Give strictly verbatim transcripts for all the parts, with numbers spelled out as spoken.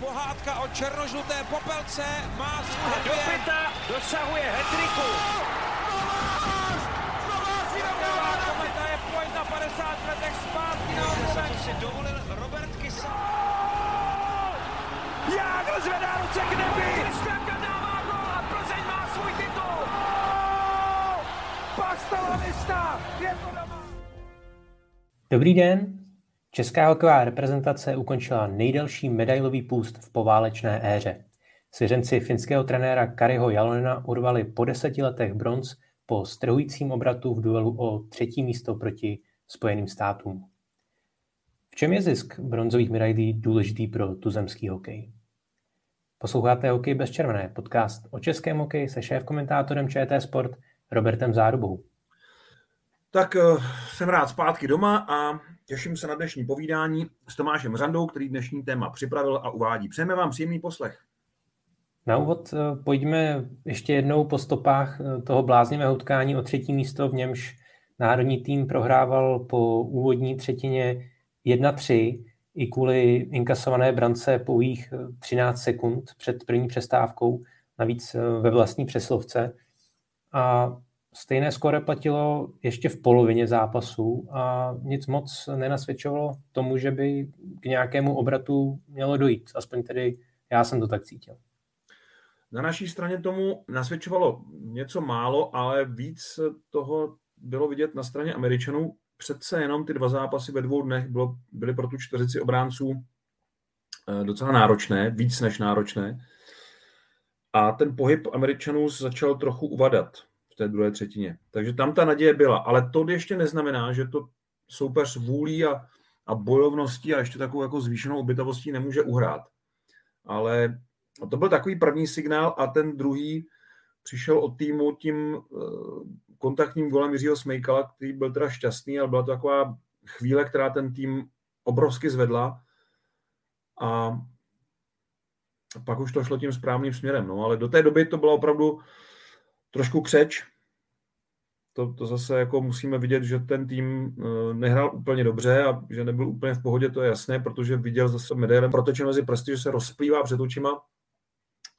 Pohádka o černožluté popelce má svůj hat. Dopita dosahuje hat-tricku. Kometa je pojď na padesát letech zpátky na obloven. Si dovolil Robert Kissa. Jágr zvedá ruce k nebi. Kristianka dává gol a Plzeň má svůj titul. Pastalanista je to doma. Dobrý den. Česká hokejová reprezentace ukončila nejdelší medailový půst v poválečné éře. Svěřenci finského trenéra Kariho Jalonena urvali po deseti letech bronz po strhujícím obratu v duelu o třetí místo proti Spojeným státům. V čem je zisk bronzových medailí důležitý pro tuzemský hokej? Posloucháte Hokej bez červené, podcast o českém hokeji se šéfkomentátorem Č T Sport Robertem Zárubou. Tak jsem rád zpátky doma a těším se na dnešní povídání s Tomášem Randou, který dnešní téma připravil a uvádí. Přejeme vám příjemný poslech. Na úvod pojďme ještě jednou po stopách toho bláznivého utkání o třetí místo, v němž národní tým prohrával po úvodní třetině jedna tři i kvůli inkasované brance pouhých třináct sekund před první přestávkou, navíc ve vlastní přeslovce. A stejné skóre platilo ještě v polovině zápasů a nic moc nenasvědčovalo tomu, že by k nějakému obratu mělo dojít. Aspoň tedy já jsem to tak cítil. Na naší straně tomu nasvědčovalo něco málo, ale víc toho bylo vidět na straně Američanů. Přece jenom ty dva zápasy ve dvou dnech bylo, byly pro tu čtveřici obránců docela náročné, víc než náročné. A ten pohyb Američanů začal trochu uvadat té druhé třetině. Takže tam ta naděje byla. Ale to ještě neznamená, že to soupeř vůlí a, a bojovností a ještě takovou jako zvýšenou obětavostí nemůže uhrát. Ale to byl takový první signál a ten druhý přišel od týmu tím kontaktním golem Jiřího Smejkala, který byl teda šťastný, ale byla to taková chvíle, která ten tým obrovsky zvedla a pak už to šlo tím správným směrem. No, ale do té doby to bylo opravdu trošku křeč. To, to zase jako musíme vidět, že ten tým nehrál úplně dobře a že nebyl úplně v pohodě, to je jasné, protože viděl zase medailem protočen mezi prsty, že se rozplývá před očima.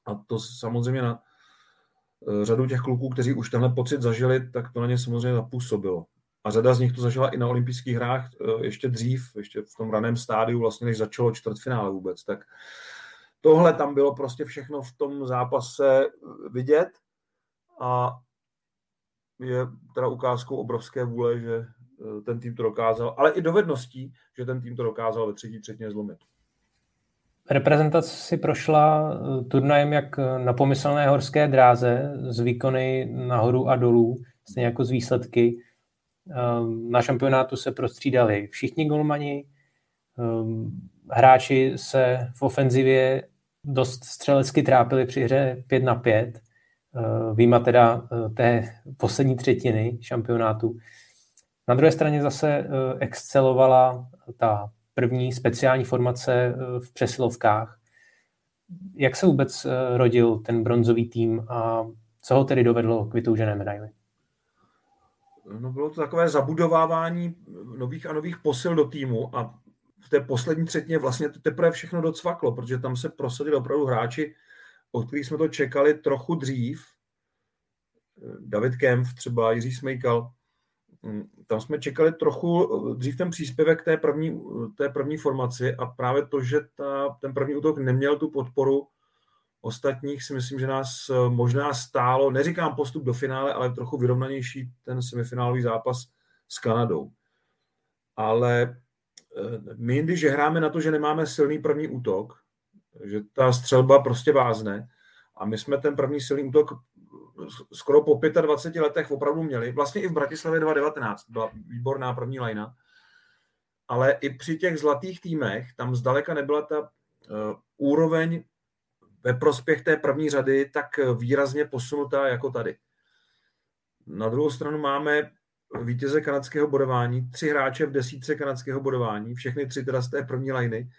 A to samozřejmě na řadu těch kluků, kteří už tenhle pocit zažili, tak to na ně samozřejmě zapůsobilo. A řada z nich to zažila i na olympijských hrách ještě dřív, ještě v tom raném stádiu, vlastně než začalo čtvrtfinále vůbec. Tak tohle tam bylo prostě všechno v tom zápase vidět. A je teda ukázkou obrovské vůle, že ten tým to dokázal, ale i dovedností, že ten tým to dokázal ve třetí třetině zlomit. Reprezentace si prošla turnajem jak na pomyslné horské dráze, z výkony nahoru a dolů, stejně jako z výsledky. Na šampionátu se prostřídali všichni golmani, hráči se v ofenzivě dost střelecky trápili při hře pět na pět, výjima teda té poslední třetiny šampionátu. Na druhé straně zase excelovala ta první speciální formace v přesilovkách. Jak se vůbec rodil ten bronzový tým a co ho tedy dovedlo k vytoužené medaili? No, bylo to takové zabudovávání nových a nových posil do týmu a v té poslední třetině vlastně to teprve všechno docvaklo, protože tam se prosadili opravdu hráči, od kterých jsme to čekali trochu dřív. David Kemp, třeba Jiří Smejkal. Tam jsme čekali trochu dřív ten příspěvek té první, té první formaci a právě to, že ta, ten první útok neměl tu podporu ostatních, si myslím, že nás možná stálo, neříkám postup do finále, ale trochu vyrovnanější ten semifinálový zápas s Kanadou. Ale my jindy, že hráme na to, že nemáme silný první útok, že ta střelba prostě vázne a my jsme ten první silný útok skoro po dvaceti pěti letech opravdu měli. Vlastně i v Bratislavě dva tisíce devatenáct byla výborná první lajna, ale i při těch zlatých týmech tam zdaleka nebyla ta uh, úroveň ve prospěch té první řady tak výrazně posunutá jako tady. Na druhou stranu máme vítěze kanadského bodování, tři hráče v desítce kanadského bodování, všechny tři teda z té první lajny.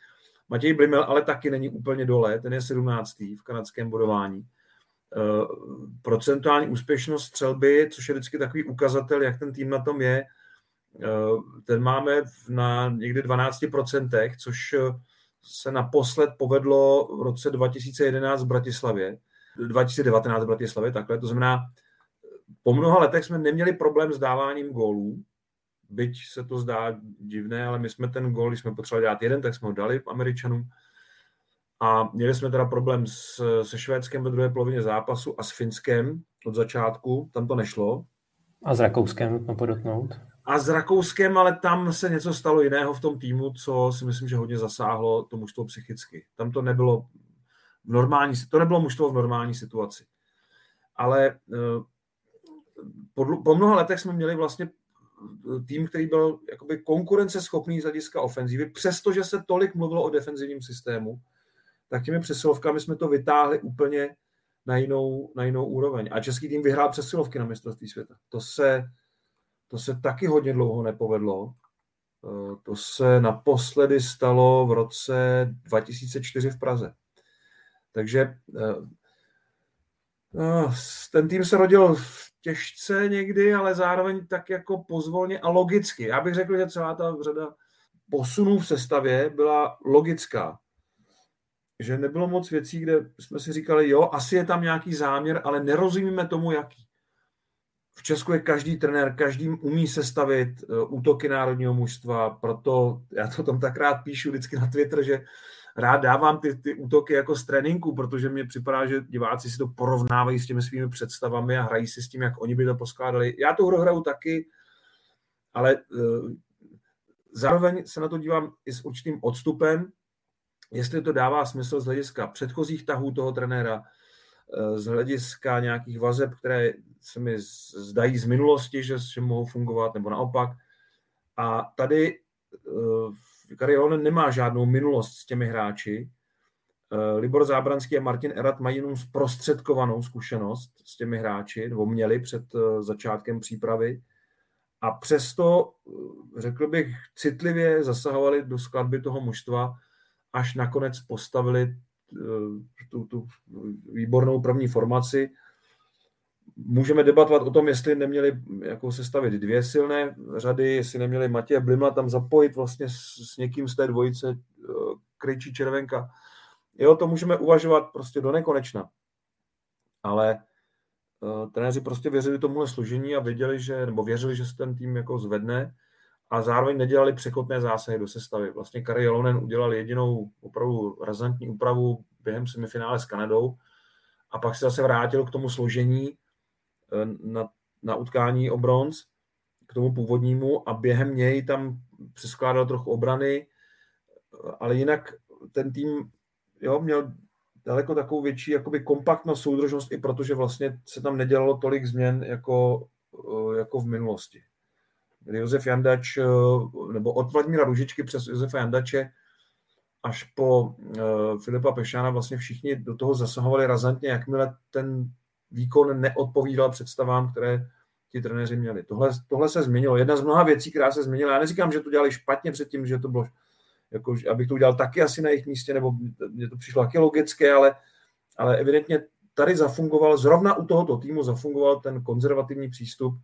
Matěj Blümel ale taky není úplně dole, ten je sedmnáctý v kanadském bodování. E, procentuální úspěšnost střelby, což je vždycky takový ukazatel, jak ten tým na tom je, e, ten máme na někdy dvanáct procent, což se naposled povedlo v roce dva tisíce jedenáct v Bratislavě, dva tisíce devatenáct v Bratislavě, takhle. To znamená, po mnoha letech jsme neměli problém s dáváním gólů, byť se to zdá divné, ale my jsme ten gól, když jsme potřebovali dát jeden, tak jsme ho dali Američanům. A měli jsme teda problém s, se Švédskem ve druhé polovině zápasu a s Finskem od začátku, tam to nešlo. A s Rakouskem, nutno podotknout. A s Rakouskem, ale tam se něco stalo jiného v tom týmu, co si myslím, že hodně zasáhlo to mužstvo psychicky. Tam to nebylo v normální, to nebylo mužstvo v normální situaci. Ale po, po mnoha letech jsme měli vlastně tým, který byl jakoby konkurenceschopný z hlediska ofenzívy, přestože se tolik mluvilo o defenzivním systému, tak těmi přesilovkami jsme to vytáhli úplně na jinou, na jinou úroveň. A český tým vyhrál přesilovky na mistrovství světa. To se, to se taky hodně dlouho nepovedlo. To se naposledy stalo v roce dva tisíce čtyři v Praze. Takže ten tým se rodil těžce někdy, ale zároveň tak jako pozvolně a logicky. Já bych řekl, že celá ta řada posunů v sestavě byla logická. Že nebylo moc věcí, kde jsme si říkali, jo, asi je tam nějaký záměr, ale nerozumíme tomu, jaký. V Česku je každý trenér, každý umí sestavit útoky národního mužstva, proto já to tam tak rád píšu vždycky na Twitter, že rád dávám ty, ty útoky jako z tréninku, protože mně připadá, že diváci si to porovnávají s těmi svými představami a hrají si s tím, jak oni by to poskládali. Já tu hru hraju taky, ale uh, zároveň se na to dívám i s určitým odstupem, jestli to dává smysl z hlediska předchozích tahů toho trenéra, z hlediska nějakých vazeb, které se mi zdají z minulosti, že, že mohou fungovat, nebo naopak. A tady uh, Kari Jalonen nemá žádnou minulost s těmi hráči. Uh, Libor Zábranský a Martin Erat mají jenom zprostředkovanou zkušenost s těmi hráči, nebo měli před uh, začátkem přípravy. A přesto, uh, řekl bych, citlivě zasahovali do skladby toho mužstva, až nakonec postavili tu, tu výbornou první formaci. Můžeme debatovat o tom, jestli neměli jako sestavit dvě silné řady, jestli neměli Matěje Blümela tam zapojit vlastně s někým z té dvojice Krejčí Červenka. Jo, to můžeme uvažovat prostě do nekonečna. Ale trenéři prostě věřili tomuhle složení a věděli, že, nebo věřili, že se ten tým jako zvedne. A zároveň nedělali překotné zásahy do sestavy. Vlastně Kari Jalonen udělal jedinou opravdu razantní úpravu během semifinále s Kanadou a pak se zase vrátil k tomu složení na, na utkání o bronz, k tomu původnímu a během něj tam přeskládal trochu obrany, ale jinak ten tým jo, měl daleko takovou větší jakoby kompaktnost, soudržnost i protože vlastně se tam nedělalo tolik změn jako, jako v minulosti. Josef Jandač, nebo od Vladimíra Ružičky přes Josefa Jandače až po Filipa Pešána vlastně všichni do toho zasahovali razantně, jakmile ten výkon neodpovídal představám, které ti trenéři měli. Tohle, tohle se změnilo. Jedna z mnoha věcí, která se změnila. Já neříkám, že to dělali špatně předtím, že to bylo, jako, abych to udělal taky asi na jejich místě, nebo mě to přišlo taky logické, ale, ale evidentně tady zafungoval, zrovna u tohoto týmu zafungoval ten konzervativní přístup,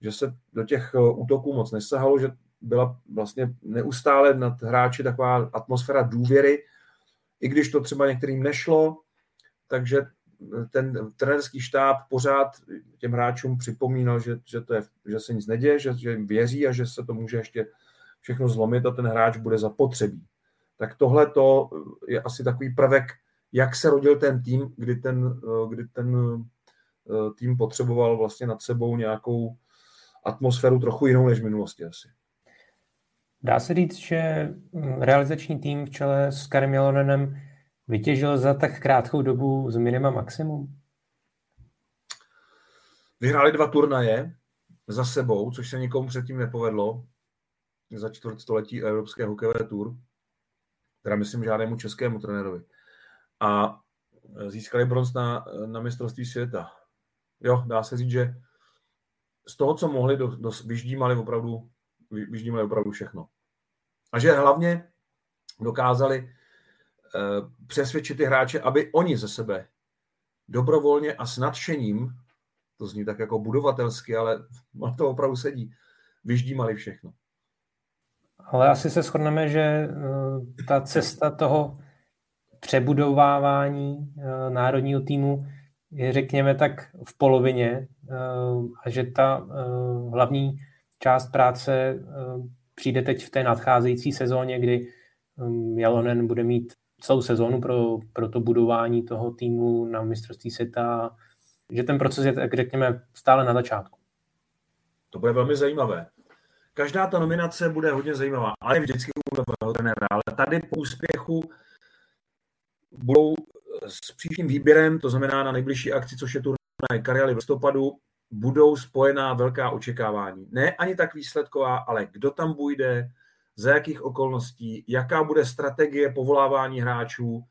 že se do těch útoků moc nesahalo, že byla vlastně neustále nad hráči taková atmosféra důvěry, i když to třeba některým nešlo, takže ten trenérský štáb pořád těm hráčům připomínal, že, že, to je, že se nic neděje, že, že jim věří a že se to může ještě všechno zlomit a ten hráč bude zapotřebí. Tak tohle to je asi takový prvek, jak se rodil ten tým, kdy ten, kdy ten tým potřeboval vlastně nad sebou nějakou atmosféru trochu jinou než v minulosti asi. Dá se říct, že realizační tým v čele s Karim Jalonenem vytěžil za tak krátkou dobu z minima maximum? Vyhráli dva turnaje za sebou, což se nikomu předtím nepovedlo za čtvrtstoletí Evropské hokejové tur, teda myslím žádnému českému trenérovi. A získali bronz na, na mistrovství světa. Jo, dá se říct, že z toho, co mohli, do, do, vyždímali, opravdu, vyždímali opravdu všechno. A že hlavně dokázali e, přesvědčit ty hráče, aby oni ze sebe dobrovolně a s nadšením, to zní tak jako budovatelsky, ale to opravdu sedí, vyždímali všechno. Ale asi se shodneme, že ta cesta toho přebudovávání národního týmu je, řekněme tak, v polovině a že ta hlavní část práce přijde teď v té nadcházející sezóně, kdy Jalonen bude mít celou sezónu pro, pro to budování toho týmu na mistrovství světa, že ten proces je, tak řekněme, stále na začátku. To bude velmi zajímavé. Každá ta nominace bude hodně zajímavá, ale vždycky u nového trenéra. Ale tady po úspěchu budou s příštím výběrem, to znamená na nejbližší akci, což je turnaj Karjaly v listopadu, budou spojená velká očekávání. Ne ani tak výsledková, ale kdo tam půjde, za jakých okolností, jaká bude strategie povolávání hráčů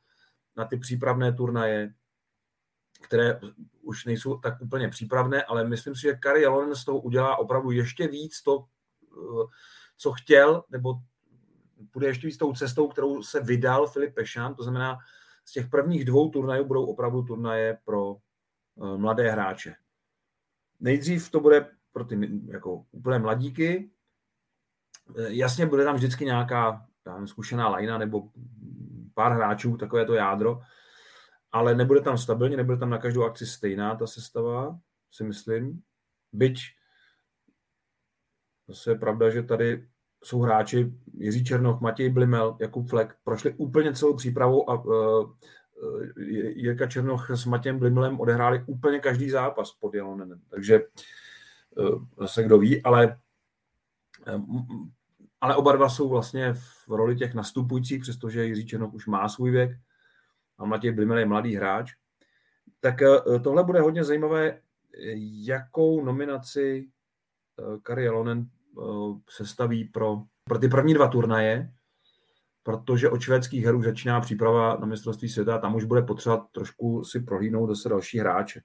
na ty přípravné turnaje, které už nejsou tak úplně přípravné, ale myslím si, že Kari Jalonen z toho udělá opravdu ještě víc to, co chtěl, nebo bude ještě víc tou cestou, kterou se vydal Filip Pešán, to znamená, z těch prvních dvou turnajů budou opravdu turnaje pro mladé hráče. Nejdřív to bude pro ty jako úplně mladíky. Jasně, bude tam vždycky nějaká tam zkušená lajna nebo pár hráčů, takové to jádro, ale nebude tam stabilně, nebude tam na každou akci stejná ta sestava, si myslím. Byť zase je pravda, že tady jsou hráči Jiří Černoch, Matěj Blümel, Jakub Flek, prošli úplně celou přípravou a uh, Jirka Černoch s Matějem Blymelem odehráli úplně každý zápas pod Jalonenem. Takže uh, zase kdo ví, ale um, ale oba dva jsou vlastně v roli těch nastupujících, přestože Jiří Černoch už má svůj věk a Matěj Blymel je mladý hráč. Tak uh, tohle bude hodně zajímavé, jakou nominaci uh, Kari Jalonen sestaví pro, pro ty první dva turnaje, protože od švédských herů začíná příprava na mistrovství světa a tam už bude potřeba trošku si prohlídnout zase další hráče.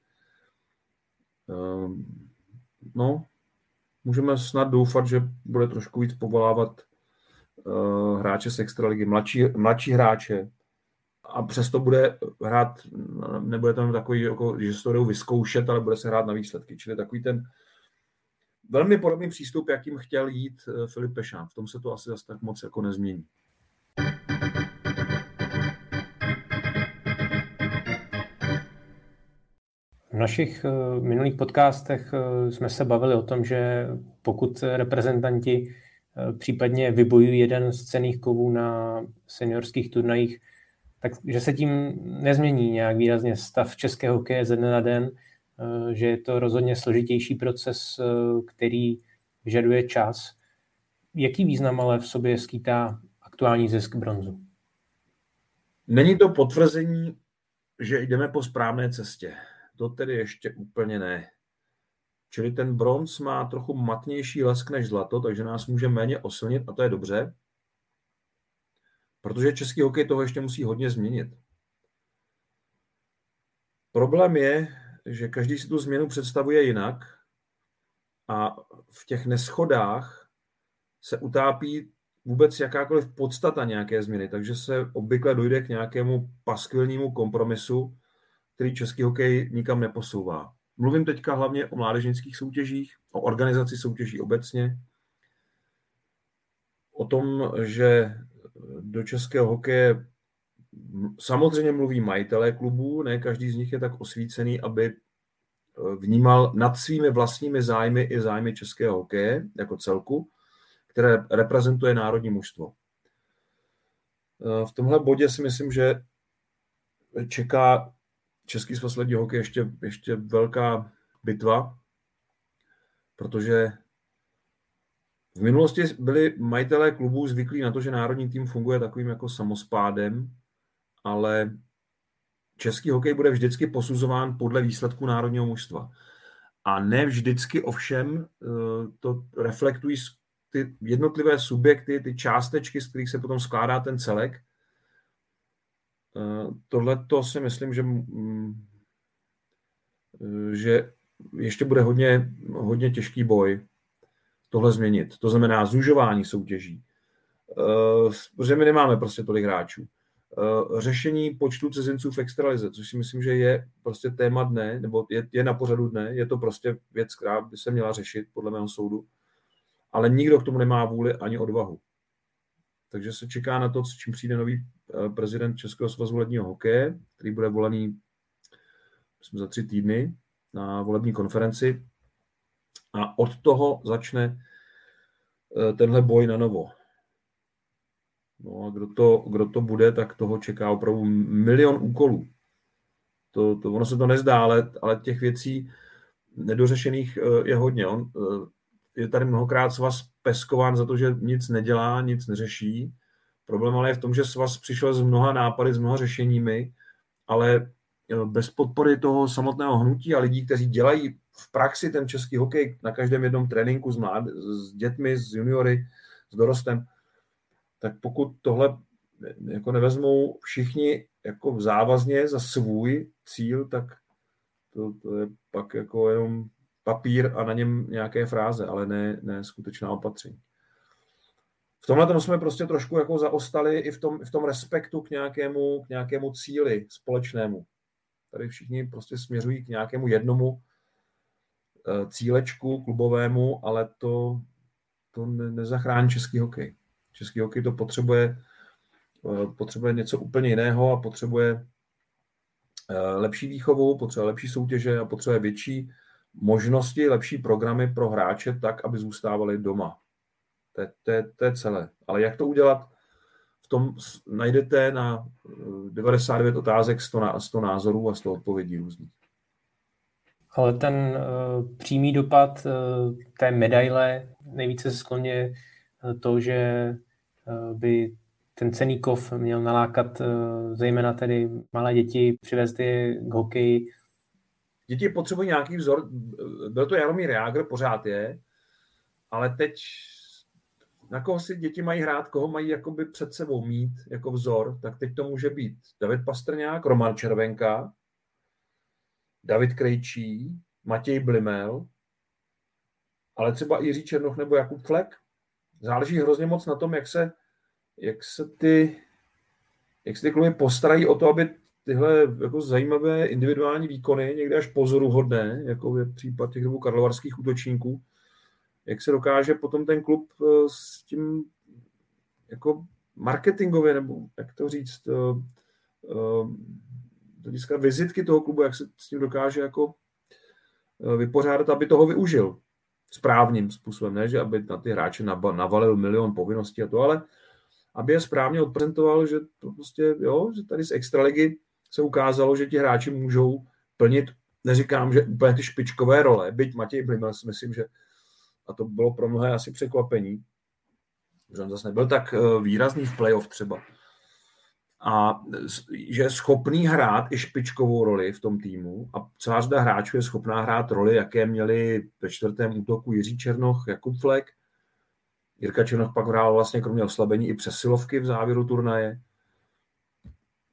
No, můžeme snad doufat, že bude trošku víc povolávat hráče z extraligy, mladší, mladší hráče a přesto bude hrát, nebude tam takový, jako, že se to jdou vyzkoušet, ale bude se hrát na výsledky, čili takový ten velmi podobný přístup, jakým chtěl jít Filip Pešán. V tom se to asi zase tak moc jako nezmění. V našich minulých podcastech jsme se bavili o tom, že pokud reprezentanti případně vybojují jeden z cenných kovů na seniorských turnajích, takže se tím nezmění nějak výrazně stav českého hokeje ze dne na den, že je to rozhodně složitější proces, který vyžaduje čas. Jaký význam ale v sobě skýtá aktuální zisk bronzu? Není to potvrzení, že jdeme po správné cestě. To tedy ještě úplně ne. Čili ten bronz má trochu matnější lesk než zlato, takže nás může méně oslnit a to je dobře. Protože český hokej toho ještě musí hodně změnit. Problém je, že každý si tu změnu představuje jinak a v těch neschodách se utápí vůbec jakákoliv podstata nějaké změny, takže se obvykle dojde k nějakému paskvilnímu kompromisu, který český hokej nikam neposouvá. Mluvím teďka hlavně o mládežnických soutěžích, o organizaci soutěží obecně, o tom, že do českého hokeje samozřejmě mluví majitelé klubů, ne každý z nich je tak osvícený, aby vnímal nad svými vlastními zájmy i zájmy českého hokeje jako celku, které reprezentuje národní mužstvo. V tomhle bodě si myslím, že čeká český svaz ledního hokeje ještě, ještě velká bitva, protože v minulosti byli majitelé klubů zvyklí na to, že národní tým funguje takovým jako samospádem, ale český hokej bude vždycky posuzován podle výsledku národního mužstva. A ne vždycky ovšem to reflektují ty jednotlivé subjekty, ty částečky, z kterých se potom skládá ten celek. Tohle to si myslím, že, že ještě bude hodně, hodně těžký boj tohle změnit. To znamená zužování soutěží. Protože my nemáme prostě tolik hráčů. Řešení počtu cizinců v extralize, což si myslím, že je prostě téma dne, nebo je, je na pořadu dne, je to prostě věc, která by se měla řešit, podle mého soudu, ale nikdo k tomu nemá vůli ani odvahu. takže se čeká na to, s čím přijde nový prezident Českého svazu ledního hokeje, který bude volený myslím, za tři týdny na volební konferenci a od toho začne tenhle boj na novo. No a kdo to, kdo to bude, tak toho čeká opravdu milion úkolů. To, to, ono se to nezdá, ale, ale těch věcí nedořešených je hodně. On, je tady mnohokrát svaz peskován za to, že nic nedělá, nic neřeší. Problém ale je v tom, že svaz přišel s mnoha nápady, s mnoha řešeními, ale bez podpory toho samotného hnutí a lidí, kteří dělají v praxi ten český hokej na každém jednom tréninku s, mlád, s dětmi, s juniory, s dorostem, tak pokud tohle jako nevezmou všichni jako závazně za svůj cíl, tak to, to je pak jako jenom papír a na něm nějaké fráze, ale ne, ne skutečná opatření. V tomhle tomu jsme prostě trošku jako zaostali i v tom, v tom respektu k nějakému, k nějakému cíli společnému. Tady všichni prostě směřují k nějakému jednomu cílečku klubovému, ale to, to nezachrání český hokej. Český hokej to potřebuje, potřebuje něco úplně jiného a potřebuje lepší výchovu, potřebuje lepší soutěže a potřebuje větší možnosti, lepší programy pro hráče tak, aby zůstávali doma. To je, to je, to je celé. Ale jak to udělat, v tom najdete na devadesát devět otázek sto názorů a sto odpovědí různých. Ale ten uh, přímý dopad uh, té medaile nejvíce skloně uh, to, že uh, by ten cenný kov měl nalákat uh, zejména tedy malé děti, přivést je k hokeji. Děti potřebují nějaký vzor. Byl to Jaromír Jágr, pořád je, ale teď na koho si děti mají hrát, koho mají jakoby před sebou mít jako vzor, tak teď to může být David Pastrňák, Roman Červenka, David Krejčí, Matěj Blümel, ale třeba Jiří Černoch nebo Jakub Flek. Záleží hrozně moc na tom, jak se, jak se ty, jak se ty kluby postarají o to, aby tyhle jako zajímavé individuální výkony, někde až pozoruhodné, jako je případ těch dvou karlovarských útočníků, jak se dokáže potom ten klub s tím jako marketingově, nebo jak to říct, hlediska vizitky toho klubu, jak se s tím dokáže jako vypořádat, aby toho využil správným způsobem, ne, že aby na ty hráče navalil milion povinností a to, ale aby je správně odprezentoval, že to prostě, jo, že tady z extraligy se ukázalo, že ti hráči můžou plnit, neříkám, že úplně ty špičkové role, byť Matěj Blümel, si myslím, že a to bylo pro mnohé asi překvapení, že on zase nebyl tak výrazný v playoff třeba, a že je schopný hrát i špičkovou roli v tom týmu a celá řada hráčů je schopná hrát roli, jaké měli ve čtvrtém útoku Jiří Černoch, Jakub Flek. Jirka Černoch pak hrál vlastně kromě oslabení i přesilovky v závěru turnaje.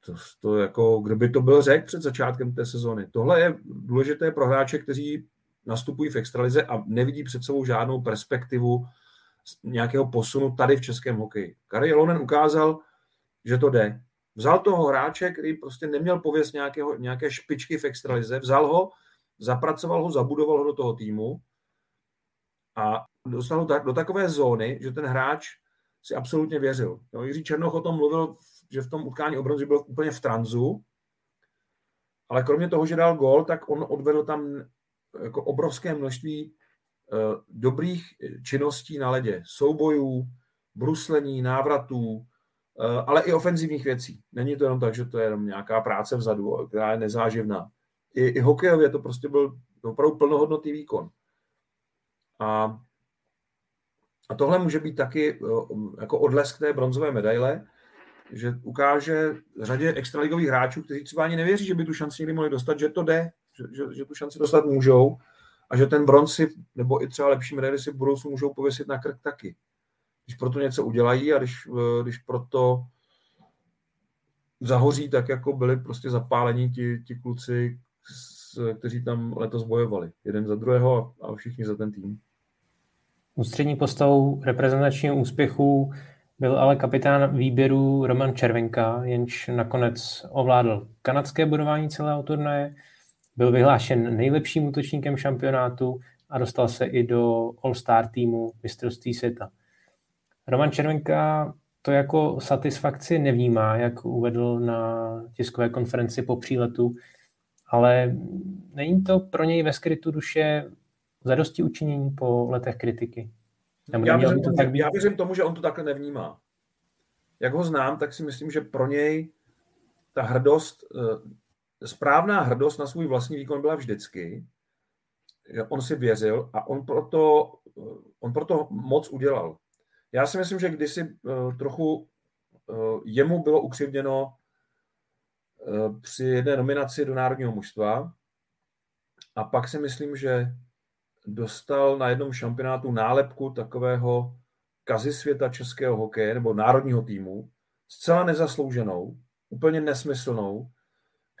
To, to jako, kdo by to byl řek před začátkem té sezony. Tohle je důležité pro hráče, kteří nastupují v extralize a nevidí před sebou žádnou perspektivu nějakého posunu tady v českém hokeji. Kari Jalonen ukázal, že to jde. Vzal toho hráče, který prostě neměl pověst nějakého, nějaké špičky v extralize, vzal ho, zapracoval ho, zabudoval ho do toho týmu a dostal ho do takové zóny, že ten hráč si absolutně věřil. Jo, Jiří Černoch o tom mluvil, že v tom utkání obrany byl úplně v tranzu, ale kromě toho, že dal gól, tak on odvedl tam jako obrovské množství dobrých činností na ledě. Soubojů, bruslení, návratů, ale i ofenzivních věcí. Není to jenom tak, že to je jenom nějaká práce vzadu, která je nezáživná. I, i hokejově to prostě byl opravdu plnohodnotný výkon. A, a tohle může být taky jako odlesk té bronzové medaile, že ukáže řadě extraligových hráčů, kteří třeba ani nevěří, že by tu šanci někdy mohli dostat, že to jde, že, že, že tu šanci dostat můžou a že ten bronz si, nebo i třeba lepší medaily si v budoucnu můžou pověsit na krk taky. Když proto něco udělají a když, když proto zahoří, tak jako byli prostě zapálení ti, ti kluci, kteří tam letos bojovali. Jeden za druhého a všichni za ten tým. Ústřední postavou reprezentačního úspěchu byl ale kapitán výběru Roman Červenka, jenž nakonec ovládl kanadské budování celého turnaje, byl vyhlášen nejlepším útočníkem šampionátu a dostal se i do All-Star týmu mistrovství světa. Roman Červenka to jako satisfakci nevnímá, jak uvedl na tiskové konferenci po příletu, ale není to pro něj ve skrytu duše zadosti učinění po letech kritiky? Nebo já věřím, to tomu, tak já věřím tomu, že on to takhle nevnímá. Jak ho znám, tak si myslím, že pro něj ta hrdost, správná hrdost na svůj vlastní výkon byla vždycky. On si věřil a on proto, on proto moc udělal. Já si myslím, že kdysi trochu jemu bylo ukřivděno při jedné nominaci do národního mužstva a pak si myslím, že dostal na jednom šampionátu nálepku takového kazy světa českého hokeje nebo národního týmu, zcela nezaslouženou, úplně nesmyslnou,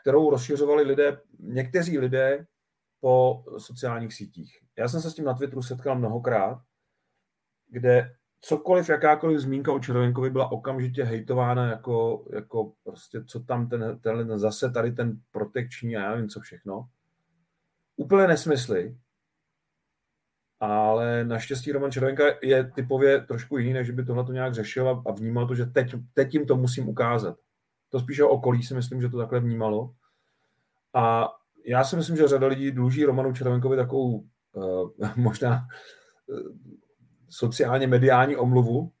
kterou rozšiřovali lidé, někteří lidé po sociálních sítích. Já jsem se s tím na Twitteru setkal mnohokrát, kde cokoliv, jakákoliv zmínka o Červenkovi byla okamžitě hejtována jako, jako prostě, co tam ten, ten zase tady ten protekční a já nevím co všechno. Úplně nesmysly, ale naštěstí Roman Červenka je typově trošku jiný, než by tohle to nějak řešil a vnímal to, že teď, teď jim to musím ukázat. To spíše okolí si myslím, že to takhle vnímalo. A já si myslím, že řada lidí dluží Romanu Červenkovi takovou uh, možná uh, sociálně mediální omluvu,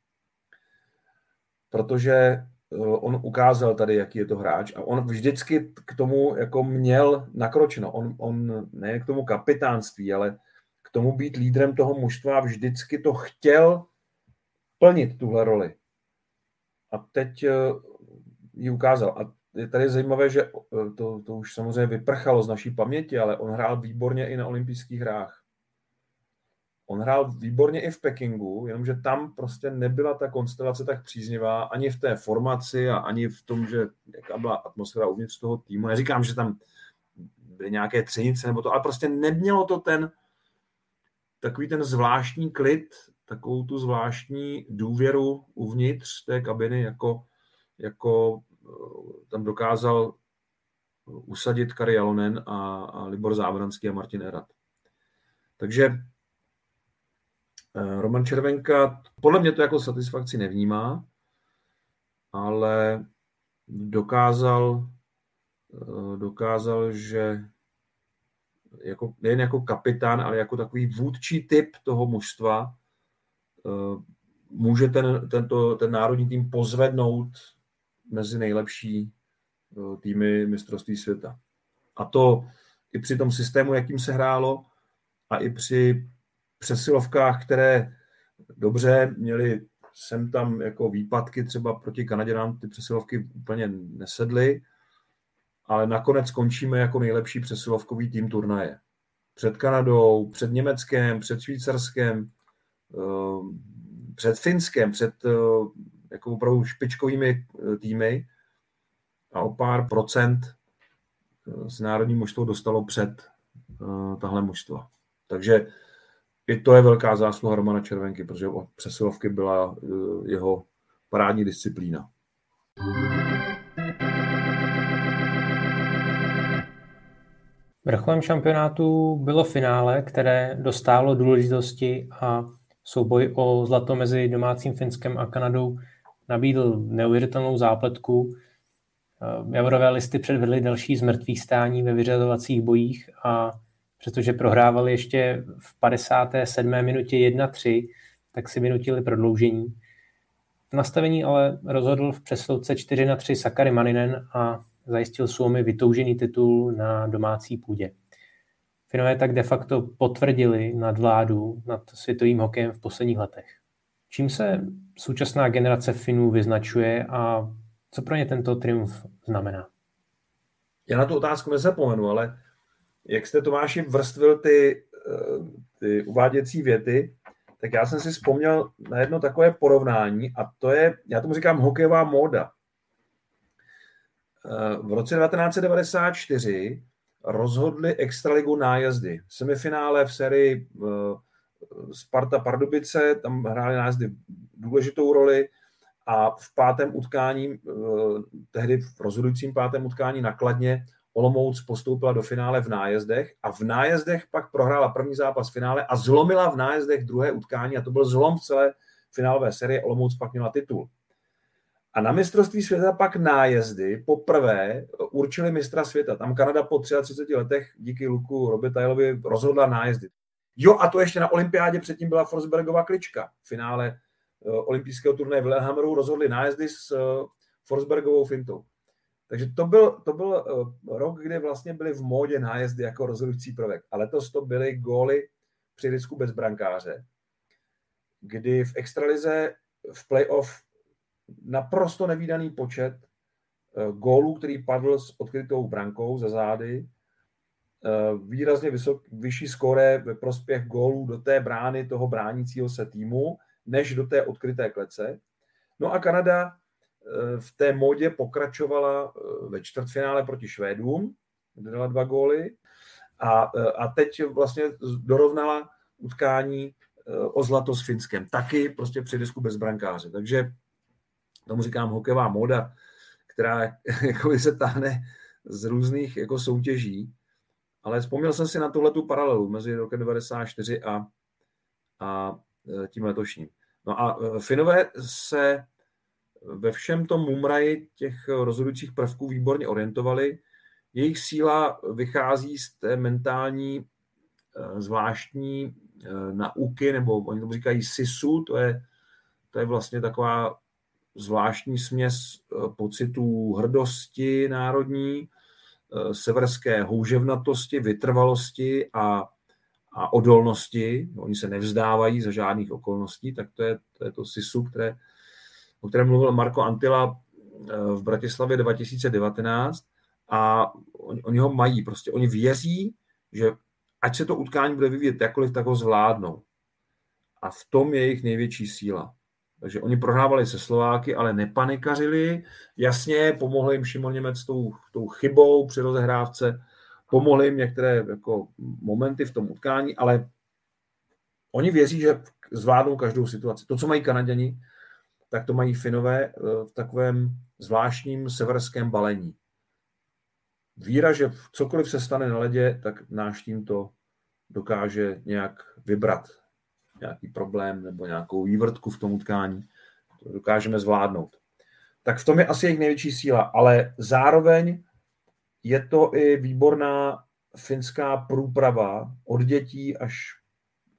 protože uh, on ukázal tady, jaký je to hráč a on vždycky k tomu jako měl nakročeno. On, on ne k tomu kapitánství, ale k tomu být lídrem toho mužstva vždycky to chtěl plnit tuhle roli. A teď uh, ji ukázal. A je tady zajímavé, že to, to už samozřejmě vyprchalo z naší paměti, ale on hrál výborně i na olympijských hrách. On hrál výborně i v Pekingu, jenomže tam prostě nebyla ta konstelace tak příznivá, ani v té formaci a ani v tom, že jaká byla atmosféra uvnitř toho týmu. Neříkám, že tam byly nějaké třenice nebo to, ale prostě nemělo to ten takový ten zvláštní klid, takovou tu zvláštní důvěru uvnitř té kabiny, jako jako tam dokázal usadit Kari Jalonen a, a Libor Zábranský a Martin Erat. Takže Roman Červenka podle mě to jako satisfakci nevnímá, ale dokázal, dokázal, že jako, nejen jako kapitán, ale jako takový vůdčí typ toho mužstva může ten, tento, ten národní tým pozvednout mezi nejlepší týmy mistrovství světa. A to i při tom systému, jakým se hrálo, a i při přesilovkách, které dobře měly sem tam jako výpadky, třeba proti Kanaděnám ty přesilovky úplně nesedly, ale nakonec končíme jako nejlepší přesilovkový tým turnaje. Před Kanadou, před Německem, před Švýcarskem, před Finskem, před jako opravdu špičkovými týmy a o pár procent z národní mužstvo dostalo před uh, tahle mužstva. Takže i to je velká zásluha Romana Červenky, protože přesilovky byla uh, jeho parádní disciplína. Vrcholem šampionátu bylo finále, které dostálo důležitosti a souboj o zlato mezi domácím Finskem a Kanadou nabídl neuvěřitelnou zápletku. Javorové listy předvedly další z mrtvých stání ve vyřazovacích bojích a přestože prohrávali ještě v padesáté sedmé minutě jedna tři, tak si vynutili prodloužení. Nastavení ale rozhodl v přeslouce čtyři na tři Sakari Manninen a zajistil Suomi vytoužený titul na domácí půdě. Finové tak de facto potvrdili nadvládu nad světovým hokejem v posledních letech. Čím se současná generace Finů vyznačuje a co pro ně tento triumf znamená? Já na tu otázku nezapomenu, ale jak jste, Tomáši, vrstvil ty, ty uváděcí věty, tak já jsem si vzpomněl na jedno takové porovnání a to je, já tomu říkám, hokejová móda. V roce devatenáct set devadesát čtyři rozhodli extraligu nájezdy. V semifinále v sérii Sparta Pardubice, tam hráli nájezdy důležitou roli a v pátém utkání, tehdy v rozhodujícím pátém utkání na Kladně, Olomouc postoupila do finále v nájezdech a v nájezdech pak prohrála první zápas v finále a zlomila v nájezdech druhé utkání a to byl zlom v celé finálové série. Olomouc pak měla titul. A na mistrovství světa pak nájezdy poprvé určili mistra světa. Tam Kanada po třiatřiceti letech díky Luku Robitaillovi rozhodla nájezdy. Jo, a to ještě na olympiádě předtím byla Forsbergova klička. V finále olympijského turnaje v Lillehammeru rozhodli nájezdy s Forsbergovou fintou. Takže to byl, to byl rok, kdy vlastně byly v módě nájezdy jako rozhodující prvek. A letos to byly góly při risku bez brankáře, kdy v extralize v playoff naprosto nevídaný počet gólů, který padl s odkrytou brankou za zády, výrazně vysok, vyšší skóre ve prospěch gólů do té brány toho bránícího se týmu, než do té odkryté klece. No a Kanada v té modě pokračovala ve čtvrtfinále proti Švédům, kde dala dva góly a, a teď vlastně dorovnala utkání o zlato s Finskem. Taky prostě při disku bez brankáře. Takže tomu říkám hokejová móda, která jako se táhne z různých jako soutěží. Ale vzpomněl jsem si na tuhletu paralelu mezi rokem devadesát čtyři a, a tím letošním. No a Finové se ve všem tom mumraji těch rozhodujících prvků výborně orientovali. Jejich síla vychází z té mentální zvláštní nauky, nebo oni tomu říkají sisu, to je, to je vlastně taková zvláštní směs pocitů hrdosti národní, severské houževnatosti, vytrvalosti a, a odolnosti. Oni se nevzdávají za žádných okolností, tak to je to, je to sisu, které, o kterém mluvil Marco Antilla v Bratislavě dva tisíce devatenáct a on, oni ho mají. Prostě oni věří, že ať se to utkání bude vyvíjet jakkoliv, tak ho zvládnou. A v tom je jejich největší síla. Takže oni prohrávali se Slováky, ale nepanikařili. Jasně, pomohli jim Šimon Němec tou, tou chybou při rozehrávce, pomohli jim některé jako momenty v tom utkání, ale oni věří, že zvládnou každou situaci. To, co mají Kanaděni, tak to mají Finové v takovém zvláštním severském balení. Víra, že cokoliv se stane na ledě, tak náš tým to dokáže nějak vybrat. Nějaký problém nebo nějakou vývrtku v tom utkání, to dokážeme zvládnout. Tak v tom je asi jejich největší síla, ale zároveň je to i výborná finská průprava od dětí až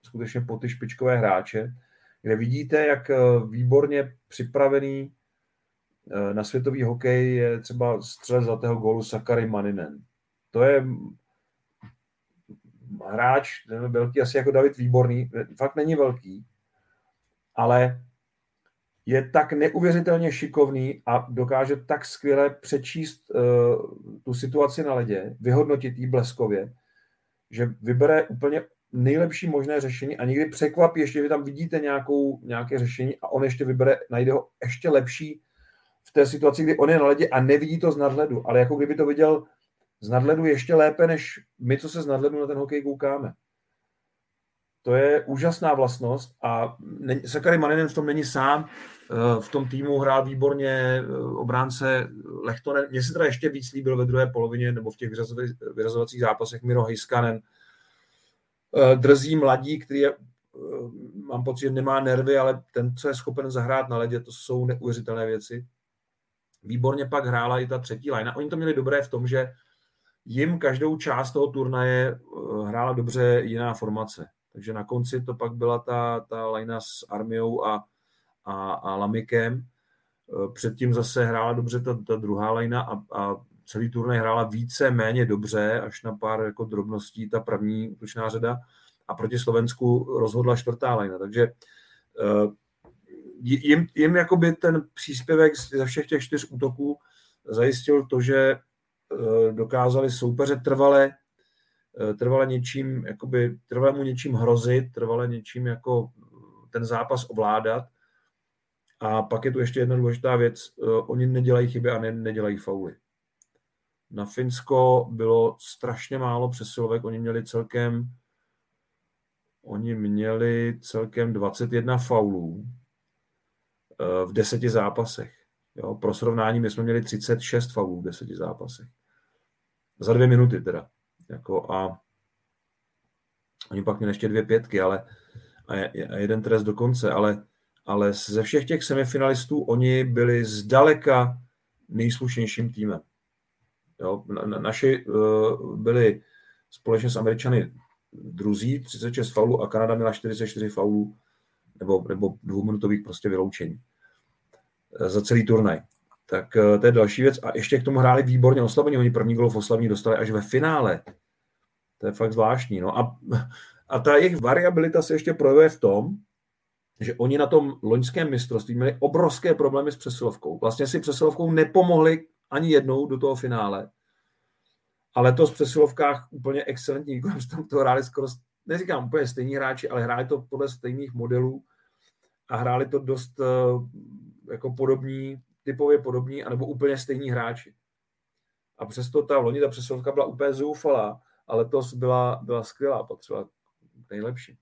skutečně po ty špičkové hráče, kde vidíte, jak výborně připravený na světový hokej je třeba střelec zlatého gólu Sakari Manninen. To je hráč velký, asi jako David Výborný, fakt není velký, ale je tak neuvěřitelně šikovný a dokáže tak skvěle přečíst uh, tu situaci na ledě, vyhodnotit ji bleskově, že vybere úplně nejlepší možné řešení a někdy překvapí, ještě vy tam vidíte nějakou, nějaké řešení a on ještě vybere, najde ho ještě lepší v té situaci, kdy on je na ledě a nevidí to z nadhledu, ale jako kdyby to viděl z nadhledu ještě lépe, než my, co se z nadhledu na ten hokej koukáme. To je úžasná vlastnost a Sakari Manninen v tom není sám. V tom týmu hrál výborně obránce Lehtonen. Mně se teda ještě víc líbil ve druhé polovině nebo v těch vyřazovacích zápasech Miro Heiskanen. Drzí mladík, který je, mám pocit, že nemá nervy, ale ten, co je schopen zahrát na ledě, to jsou neuvěřitelné věci. Výborně pak hrála i ta třetí lajna. Oni to měli dobré v tom, že jim každou část toho turnaje hrála dobře jiná formace. Takže na konci to pak byla ta, ta lajna s Armiou a, a, a Lamikem. Předtím zase hrála dobře ta, ta druhá lajna a, a celý turnaj hrála více, méně dobře, až na pár jako drobností ta první útočná řada. A proti Slovensku rozhodla čtvrtá lajna. Takže jim, jim jakoby ten příspěvek ze všech těch čtyř útoků zajistil to, že dokázali soupeře trvale, trvale něčím, jakoby, trvale mu něčím hrozit, trvale něčím jako ten zápas ovládat. A pak je tu ještě jedna důležitá věc, oni nedělají chyby a ne, nedělají fauly. Na Finsko bylo strašně málo přesilovek, oni měli celkem, oni měli celkem dvacet jedna faulů v deseti zápasech. Jo, pro srovnání, my jsme měli třicet šest faulů v deseti zápasech. Za dvě minuty teda. Jako a oni pak měli ještě dvě pětky, ale a jeden trest dokonce, ale ale ze všech těch semifinalistů oni byli zdaleka nejslušnějším týmem. Jo, na, naši uh, byli společně s Američany druzí, třicet šest faulů, a Kanada měla čtyřicet čtyři faulů nebo, nebo dvouminutových prostě vyloučení za celý turnaj. Tak uh, to je další věc. A ještě k tomu hráli výborně oslabení. Oni první gol v oslabení dostali až ve finále. To je fakt zvláštní. No a, a ta jejich variabilita se ještě projevuje v tom, že oni na tom loňském mistrovství měli obrovské problémy s přesilovkou. Vlastně si přesilovkou nepomohli ani jednou do toho finále. A letos v přesilovkách úplně excelentní výkon, že tam to hráli skoro, neříkám úplně stejní hráči, ale hráli to podle stejných modelů a hráli to dost jako podobní, typově podobní, anebo úplně stejní hráči. A přesto ta loni, ta přesilovka byla úplně zoufalá, a letos byla, byla skvělá, patřila k nejlepší.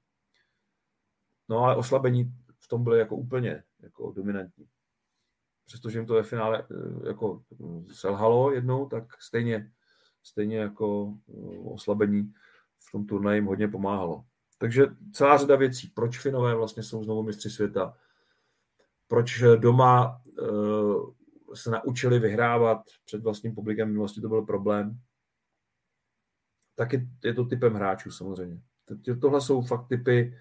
No ale oslabení v tom byly jako úplně jako dominantní. Přestože jim to ve finále jako selhalo jednou, tak stejně, stejně jako oslabení v tom turnaji jim hodně pomáhalo. Takže celá řada věcí. Proč Finové vlastně jsou znovu mistři světa? Proč doma se naučili vyhrávat před vlastním publikem? V minulosti to byl problém. Taky je to typem hráčů samozřejmě. Tohle jsou fakt typy,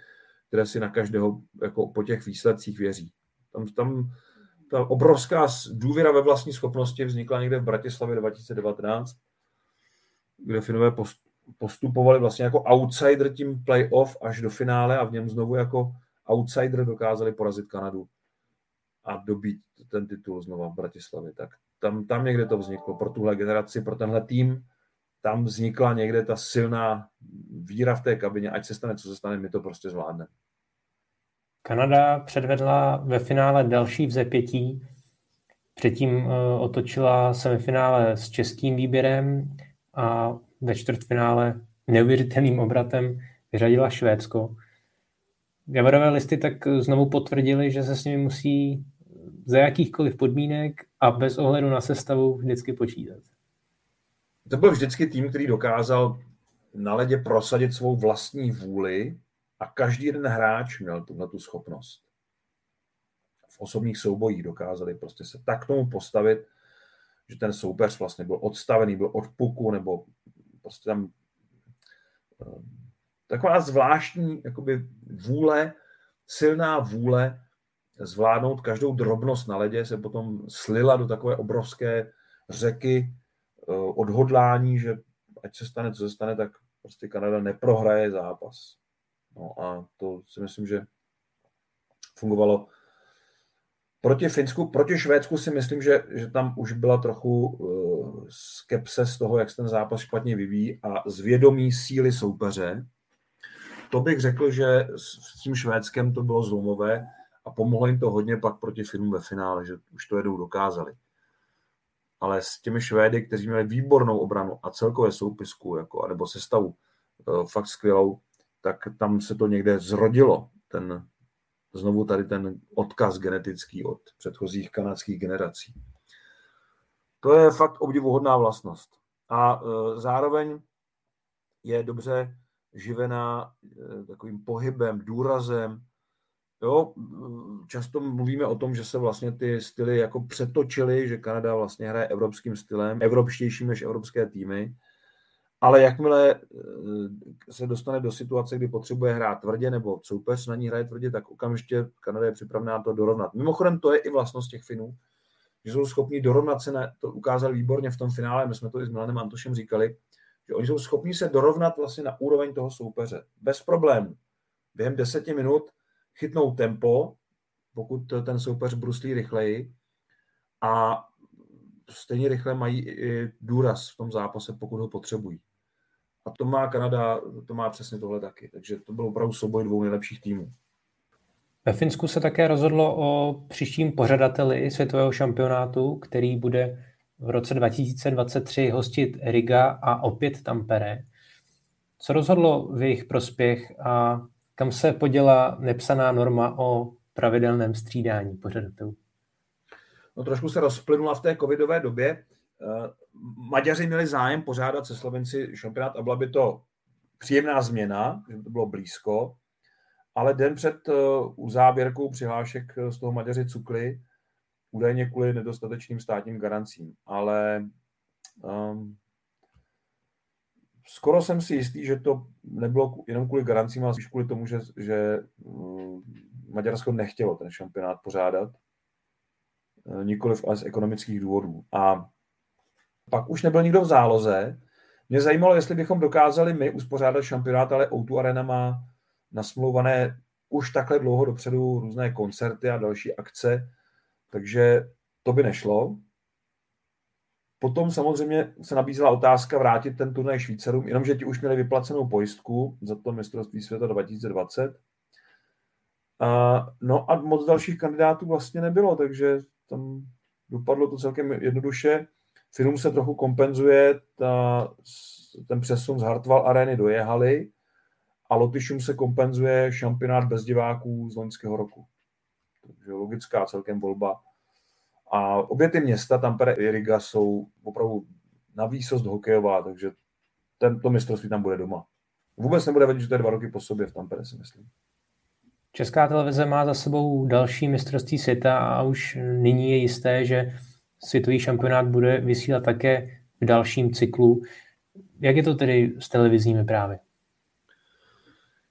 které si na každého jako po těch výsledcích věří. Tam, tam ta obrovská důvěra ve vlastní schopnosti vznikla někde v Bratislavě dva tisíce devatenáct, kde Finové postupovali vlastně jako outsider tím playoff až do finále a v něm znovu jako outsider dokázali porazit Kanadu a dobít ten titul znova v Bratislavě. Tak tam, tam někde to vzniklo pro tuhle generaci, pro tenhle tým. Tam vznikla někde ta silná víra v té kabině, ať se stane, co se stane, my to prostě zvládneme. Kanada předvedla ve finále další vzepětí, předtím otočila semifinále s českým výběrem a ve čtvrtfinále neuvěřitelným obratem vyřadila Švédsko. Javorové listy tak znovu potvrdili, že se s nimi musí za jakýchkoliv podmínek a bez ohledu na sestavu vždycky počítat. To byl vždycky tým, který dokázal na ledě prosadit svou vlastní vůli a každý jeden hráč měl tuhle tu schopnost. V osobních soubojích dokázali prostě se tak tomu postavit, že ten soupeř vlastně byl odstavený, byl od puku, nebo prostě tam taková zvláštní jakoby vůle, silná vůle zvládnout každou drobnost na ledě se potom slila do takové obrovské řeky odhodlání, že ať se stane, co se stane, tak prostě Kanada neprohraje zápas. No a to si myslím, že fungovalo proti Finsku, proti Švédsku si myslím, že, že tam už byla trochu uh, skepse z toho, jak se ten zápas špatně vyvíjí a zvědomí síly soupeře. To bych řekl, že s tím Švédskem to bylo zlomové a pomohlo jim to hodně pak proti Finům ve finále, že už to jednou dokázali. Ale s těmi Švédy, kteří měli výbornou obranu a celkově soupisku, jako, nebo sestavu fakt skvělou, tak tam se to někde zrodilo. Ten, znovu tady ten odkaz genetický od předchozích kanadských generací. To je fakt obdivuhodná vlastnost. A zároveň je dobře živená takovým pohybem, důrazem. Jo, často mluvíme o tom, že se vlastně ty styly jako přetočily, že Kanada vlastně hraje evropským stylem, evropštějším než evropské týmy, ale jakmile se dostane do situace, kdy potřebuje hrát tvrdě nebo soupeř na ní hraje tvrdě, tak okamžitě Kanada je připravená to dorovnat. Mimochodem to je i vlastnost těch Finů, že jsou schopni dorovnat se, na, to ukázali výborně v tom finále, my jsme to i s Milanem Antošem říkali, že oni jsou schopni se dorovnat vlastně na úroveň toho soupeře. Bez problémů. Během deseti minut chytnou tempo, pokud ten soupeř bruslí rychleji a stejně rychle mají i důraz v tom zápase, pokud ho potřebují. A to má Kanada, to má přesně tohle taky. Takže to byl opravdu souboj dvou nejlepších týmů. Ve Finsku se také rozhodlo o příštím pořadateli světového šampionátu, který bude v roce dva tisíce dvacet tři hostit Riga a opět Tampere. Co rozhodlo v jejich prospěch a kam se poděla nepsaná norma o pravidelném střídání pořadatelů? No trošku se rozplynula v té covidové době. Maďaři měli zájem pořádat se Slovenci šampionát a byla by to příjemná změna, že by to bylo blízko. ale den před uzávěrkou přihlášek z toho Maďaři cukli, údajně kvůli nedostatečným státním garancím. Ale um, skoro jsem si jistý, že to nebylo jenom kvůli garancím, ale spíš kvůli tomu, že, že Maďarsko nechtělo ten šampionát pořádat, nikoliv ale z ekonomických důvodů. A pak už nebyl nikdo v záloze. Mě zajímalo, jestli bychom dokázali my uspořádat šampionát, ale ó dvě Arena má nasmlouvané už takhle dlouho dopředu různé koncerty a další akce, takže to by nešlo. Potom samozřejmě se nabízela otázka vrátit ten turnaj Švýcarům, jenomže ti už měli vyplacenou pojistku za to mistrovství světa dva tisíce dvacet. A, no a moc dalších kandidátů vlastně nebylo, takže tam dopadlo to celkem jednoduše. Finům se trochu kompenzuje ta, ten přesun z Hartwall Areny do Jehaly a Lotyšům se kompenzuje šampionát bez diváků z loňského roku. Takže logická celkem volba. A obě ty města, Tampere i Riga, jsou opravdu na výsost hokejová, takže to mistrovství tam bude doma. Vůbec nebude vědět, že to je dva roky po sobě v Tampere, si myslím. Česká televize má za sebou další mistrovství světa a už nyní je jisté, že světový šampionát bude vysílat také v dalším cyklu. Jak je to tedy s televizními právy?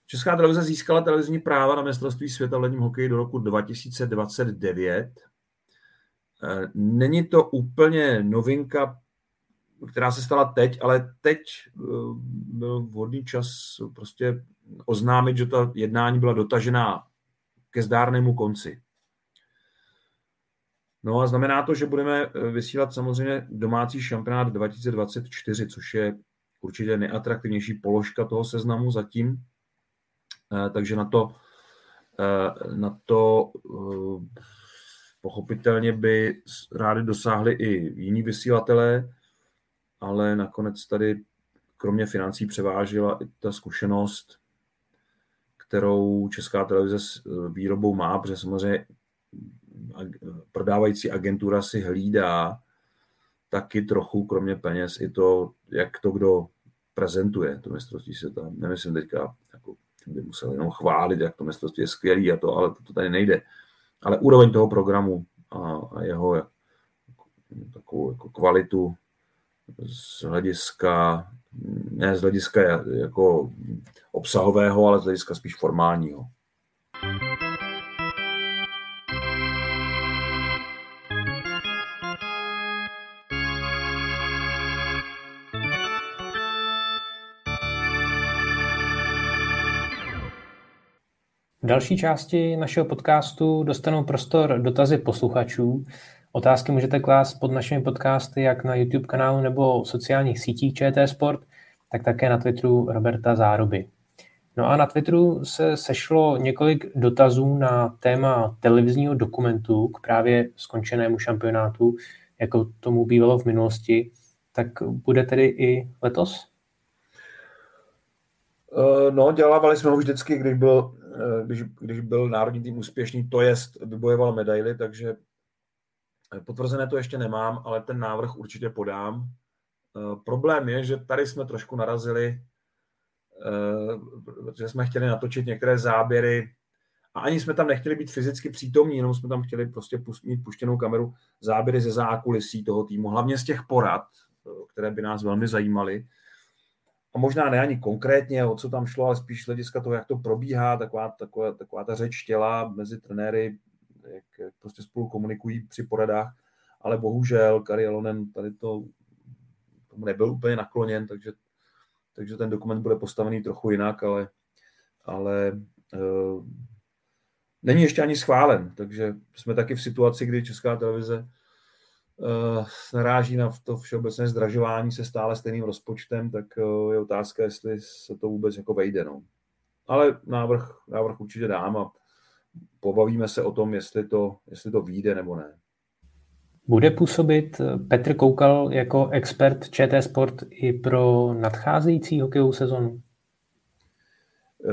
Česká televize získala televizní práva na mistrovství světa v ledním hokeji do roku dva tisíce dvacet devět. Není to úplně novinka, která se stala teď, ale teď byl vhodný čas prostě oznámit, že ta jednání byla dotažená ke zdárnému konci. No a znamená to, že budeme vysílat samozřejmě domácí šampionát dva tisíce dvacet čtyři, což je určitě nejatraktivnější položka toho seznamu zatím. Takže na to, na to pochopitelně by rádi dosáhli i jiní vysílatelé, ale nakonec tady kromě financí převážila i ta zkušenost, kterou Česká televize s výrobou má, protože samozřejmě prodávající agentura si hlídá taky trochu, kromě peněz, i to, jak to kdo prezentuje, to mistrovství světa. Nemyslím teďka, jako, by musel jenom chválit, jak to mistrovství je skvělý a to, ale to, to tady nejde. Ale úroveň toho programu a, a jeho jako, takovou jako kvalitu z hlediska, ne z hlediska jako obsahového, ale z hlediska spíš formálního. V další části našeho podcastu dostanou prostor dotazy posluchačů. Otázky můžete klást pod našimi podcasty jak na YouTube kanálu nebo sociálních sítích ČT Sport, tak také na Twitteru Roberta Záruby. No a na Twitteru se sešlo několik dotazů na téma televizního dokumentu k právě skončenému šampionátu, jako tomu bývalo v minulosti. Tak bude tedy i letos? No, dělávali jsme ho vždycky, když byl, když, když byl národní tým úspěšný, to jest vybojoval medaily, takže potvrzené to ještě nemám, ale ten návrh určitě podám. Problém je, že tady jsme trošku narazili, protože jsme chtěli natočit některé záběry a ani jsme tam nechtěli být fyzicky přítomní, jenom jsme tam chtěli prostě mít puštěnou kameru, záběry ze zákulisí toho týmu, hlavně z těch porad, které by nás velmi zajímaly. A možná ne ani konkrétně, o co tam šlo, ale spíš hlediska toho, jak to probíhá, taková, taková, taková ta řeč těla mezi trenéry, jak prostě spolu komunikují při poradách, ale bohužel Kari Jalonen tady to tomu nebyl úplně nakloněn, takže, takže ten dokument bude postavený trochu jinak, ale, ale e, není ještě ani schválen, takže jsme taky v situaci, kdy Česká televize se naráží na to všeobecné zdražování se stále stejným rozpočtem, tak je otázka, jestli se to vůbec jako vejde. No. Ale návrh, návrh určitě dám a pobavíme se o tom, jestli to, jestli to vyjde nebo ne. Bude působit Petr Koukal jako expert ČT Sport i pro nadcházející hokejovou sezonu?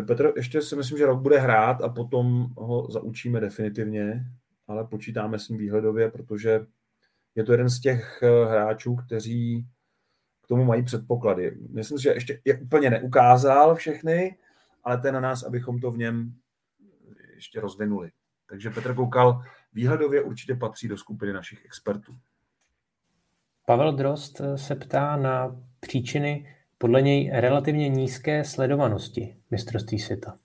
Petr ještě si myslím, že rok bude hrát a potom ho zaučíme definitivně, ale počítáme s ním výhledově, protože je to jeden z těch hráčů, kteří k tomu mají předpoklady. Myslím si, že ještě je úplně neukázal všechny, ale to je na nás, abychom to v něm ještě rozvinuli. Takže Petr Koukal výhledově určitě patří do skupiny našich expertů. Pavel Drost se ptá na příčiny podle něj relativně nízké sledovanosti mistrovství světa.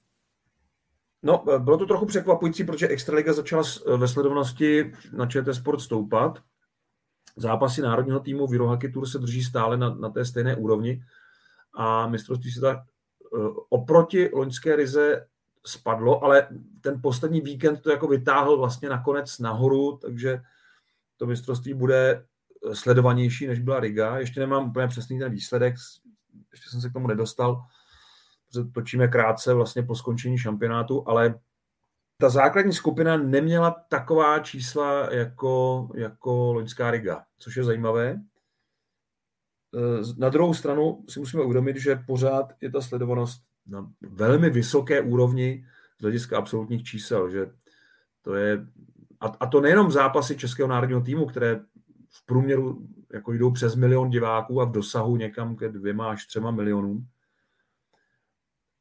No, bylo to trochu překvapující, protože Extraliga začala ve sledovanosti na Č T Sport stoupat. Zápasy národního týmu v Eurohockey Tour se drží stále na, na té stejné úrovni a mistrovství světa oproti loňské ryze spadlo, ale ten poslední víkend to jako vytáhl vlastně nakonec nahoru, takže to mistrovství bude sledovanější, než byla Riga. Ještě nemám úplně přesný ten výsledek, ještě jsem se k tomu nedostal, protože točíme krátce vlastně po skončení šampionátu, ale ta základní skupina neměla taková čísla jako, jako loňská Riga, což je zajímavé. Na druhou stranu si musíme uvědomit, že pořád je ta sledovanost na velmi vysoké úrovni z hlediska absolutních čísel, že to je, a to nejenom zápasy českého národního týmu, které v průměru jako jdou přes milion diváků a v dosahu někam ke dvěma až třema milionům,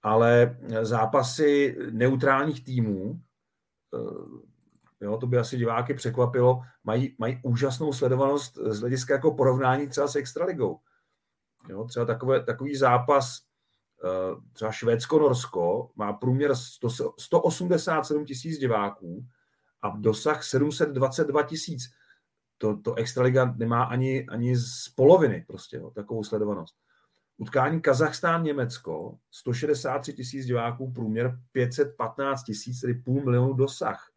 ale zápasy neutrálních týmů, jo, to by asi diváky překvapilo, mají, mají úžasnou sledovanost z hlediska jako porovnání třeba s Extraligou. Jo, třeba takové, takový zápas třeba Švédsko-Norsko má průměr sto osmdesát sedm tisíc diváků a dosah sedm set dvacet dva tisíc. To, to Extraliga nemá ani, ani z poloviny prostě, jo, takovou sledovanost. Utkání Kazachstán-Německo, sto šedesát tři tisíc diváků, průměr pět set patnáct tisíc, tedy půl milionu dosah.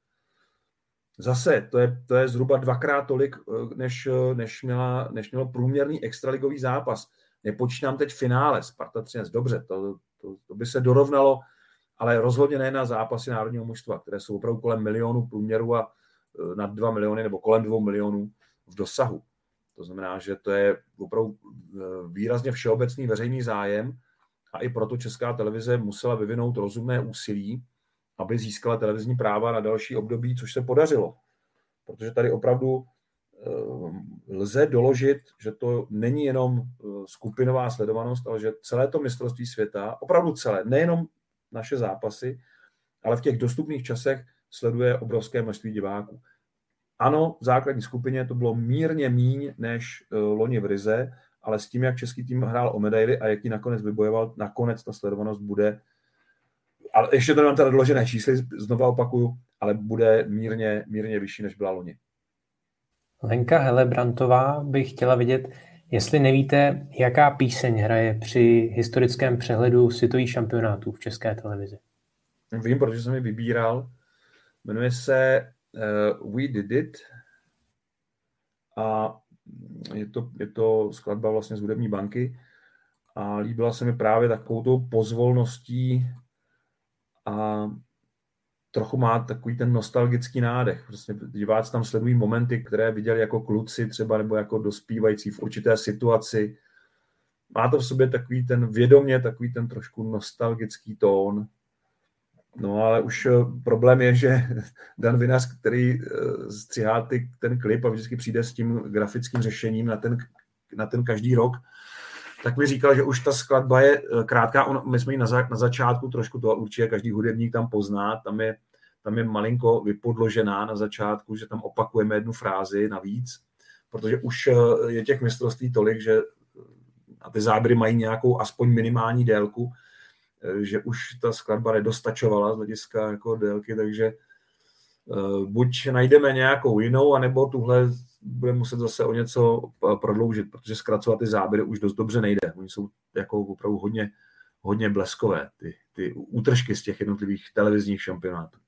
Zase, to je, to je zhruba dvakrát tolik, než, než, měla, než mělo průměrný extraligový zápas. Nepočítám teď finále, Sparta třináct, dobře, to, to, to by se dorovnalo, ale rozhodně ne na zápasy národního mužstva, které jsou opravdu kolem milionu průměru a nad dva miliony nebo kolem dvou milionů v dosahu. To znamená, že to je opravdu výrazně všeobecný veřejný zájem a i proto Česká televize musela vyvinout rozumné úsilí, aby získala televizní práva na další období, což se podařilo. Protože tady opravdu lze doložit, že to není jenom skupinová sledovanost, ale že celé to mistrovství světa, opravdu celé, nejenom naše zápasy, ale v těch dostupných časech sleduje obrovské množství diváků. Ano, v základní skupině to bylo mírně míň než loni v Rize, ale s tím, jak český tým hrál o medaily a jak ji nakonec vybojoval, nakonec ta sledovanost bude, ale ještě to nemám teda doložené čísly, znova opakuju, ale bude mírně, mírně vyšší, než byla loni. Lenka Helebrantová by chtěla vidět, jestli nevíte, jaká píseň hraje při historickém přehledu světových šampionátů v České televizi. Vím, protože jsem ji vybíral. Jmenuje se uh, We Did It a je to, je to skladba vlastně z hudební banky a líbila se mi právě takovou tou pozvolností a trochu má takový ten nostalgický nádech. Prostě diváci tam sledují momenty, které viděli jako kluci třeba nebo jako dospívající v určité situaci. Má to v sobě takový ten vědomě, takový ten trošku nostalgický tón. No ale už problém je, že Dan Vinař, který střihá ten klip a vždycky přijde s tím grafickým řešením na ten, na ten každý rok, tak mi říkal, že už ta skladba je krátká. On, my jsme ji na, za, na začátku trošku toho určitě, každý hudebník tam pozná, tam je, tam je malinko vypodložená na začátku, že tam opakujeme jednu frázi navíc, protože už je těch mistrovství tolik, že a ty záběry mají nějakou aspoň minimální délku, že už ta skladba nedostačovala z hlediska jako délky, takže buď najdeme nějakou jinou, anebo tuhle budeme muset zase o něco prodloužit, protože zkracovat ty záběry už dost dobře nejde. Oni jsou jako opravdu hodně, hodně bleskové, ty, ty útržky z těch jednotlivých televizních šampionátů.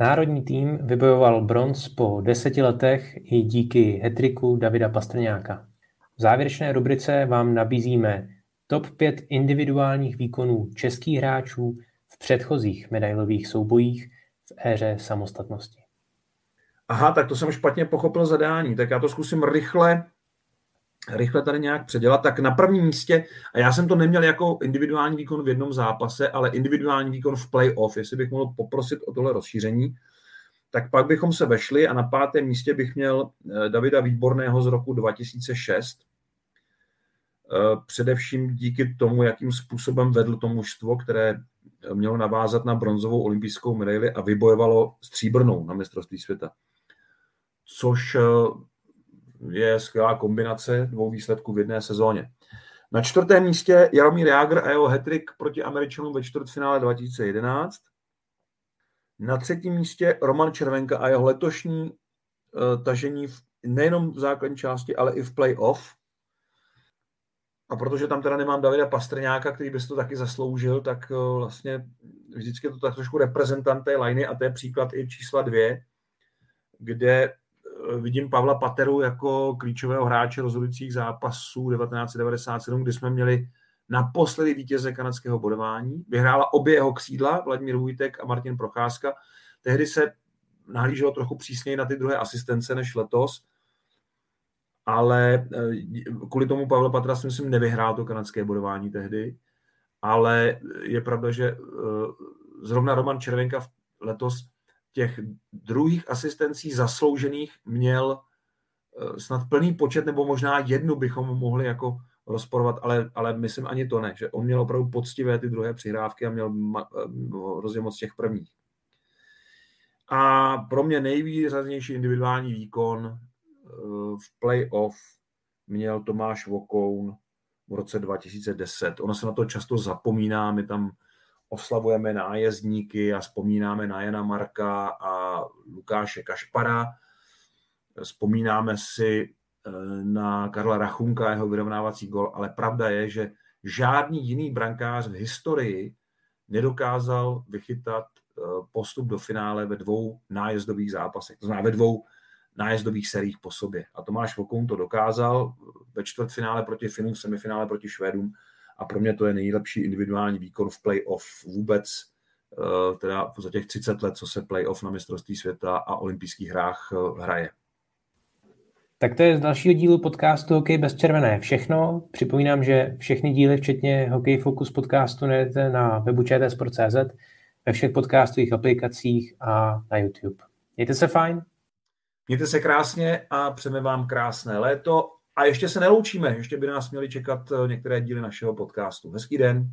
Národní tým vybojoval bronz po deseti letech i díky hattricku Davida Pastrňáka. V závěrečné rubrice vám nabízíme top pět individuálních výkonů českých hráčů v předchozích medailových soubojích v éře samostatnosti. Aha, tak to jsem špatně pochopil zadání, tak já to zkusím rychle, rychle tady nějak předělat. Tak na prvním místě, a já jsem to neměl jako individuální výkon v jednom zápase, ale individuální výkon v play-off, jestli bych mohl poprosit o tohle rozšíření, tak pak bychom se vešli a na pátém místě bych měl Davida Výborného z roku dva tisíce šest. především díky tomu, jakým způsobem vedl to mužstvo, které mělo navázat na bronzovou olympijskou medaili a vybojovalo stříbrnou na mistrovství světa. Což je skvělá kombinace dvou výsledků v jedné sezóně. Na čtvrtém místě Jaromír Jágr a jeho hat-trick proti Američanům ve čtvrtfinále dva tisíce jedenáct. Na třetím místě Roman Červenka a jeho letošní tažení v, nejenom v základní části, ale i v play-off. A protože tam teda nemám Davida Pastrňáka, který by se to taky zasloužil, tak vlastně vždycky je to tak trošku reprezentant té liney a to je příklad i čísla dvě, kde vidím Pavla Pateru jako klíčového hráče rozhodujících zápasů devatenáct devadesát sedm, kdy jsme měli naposledy vítěze kanadského bodování. Vyhrála obě jeho křídla, Vladimír Vujtek a Martin Procházka. Tehdy se nahlíželo trochu přísněji na ty druhé asistence než letos, ale kvůli tomu Pavla Patera si myslím nevyhrál to kanadské bodování tehdy, ale je pravda, že zrovna Roman Červenka letos těch druhých asistencí zasloužených měl snad plný počet, nebo možná jednu bychom mohli jako rozporovat, ale, ale myslím ani to ne, že on měl opravdu poctivé ty druhé přihrávky a měl hrozně moc těch prvních. A pro mě nejvýraznější individuální výkon v play-off měl Tomáš Vokoun v roce dva tisíce deset. Ono se na to často zapomíná, my tam oslavujeme nájezdníky a vzpomínáme na Jana Marka a Lukáše Kašpara. Vzpomínáme si na Karla Rachunka a jeho vyrovnávací gol, ale pravda je, že žádný jiný brankář v historii nedokázal vychytat postup do finále ve dvou nájezdových zápasech. To znamená ve dvou nájezdových seriích po sobě. A Tomáš Vokoun to dokázal ve čtvrtfinále proti Finům, v semifinále proti Švédům. A pro mě to je nejlepší individuální výkon v play-off vůbec, teda za těch třicet let, co se play-off na mistrovství světa a olympijských hrách hraje. Tak to je z dalšího dílu podcastu Hokej bez červené všechno. Připomínám, že všechny díly, včetně Hokej Focus podcastu, najdete na webu č t sport tečka cz, ve všech podcastových aplikacích a na YouTube. Mějte se fajn. Mějte se krásně a přejeme vám krásné léto. A ještě se neloučíme, ještě by nás měly čekat některé díly našeho podcastu. Hezký den.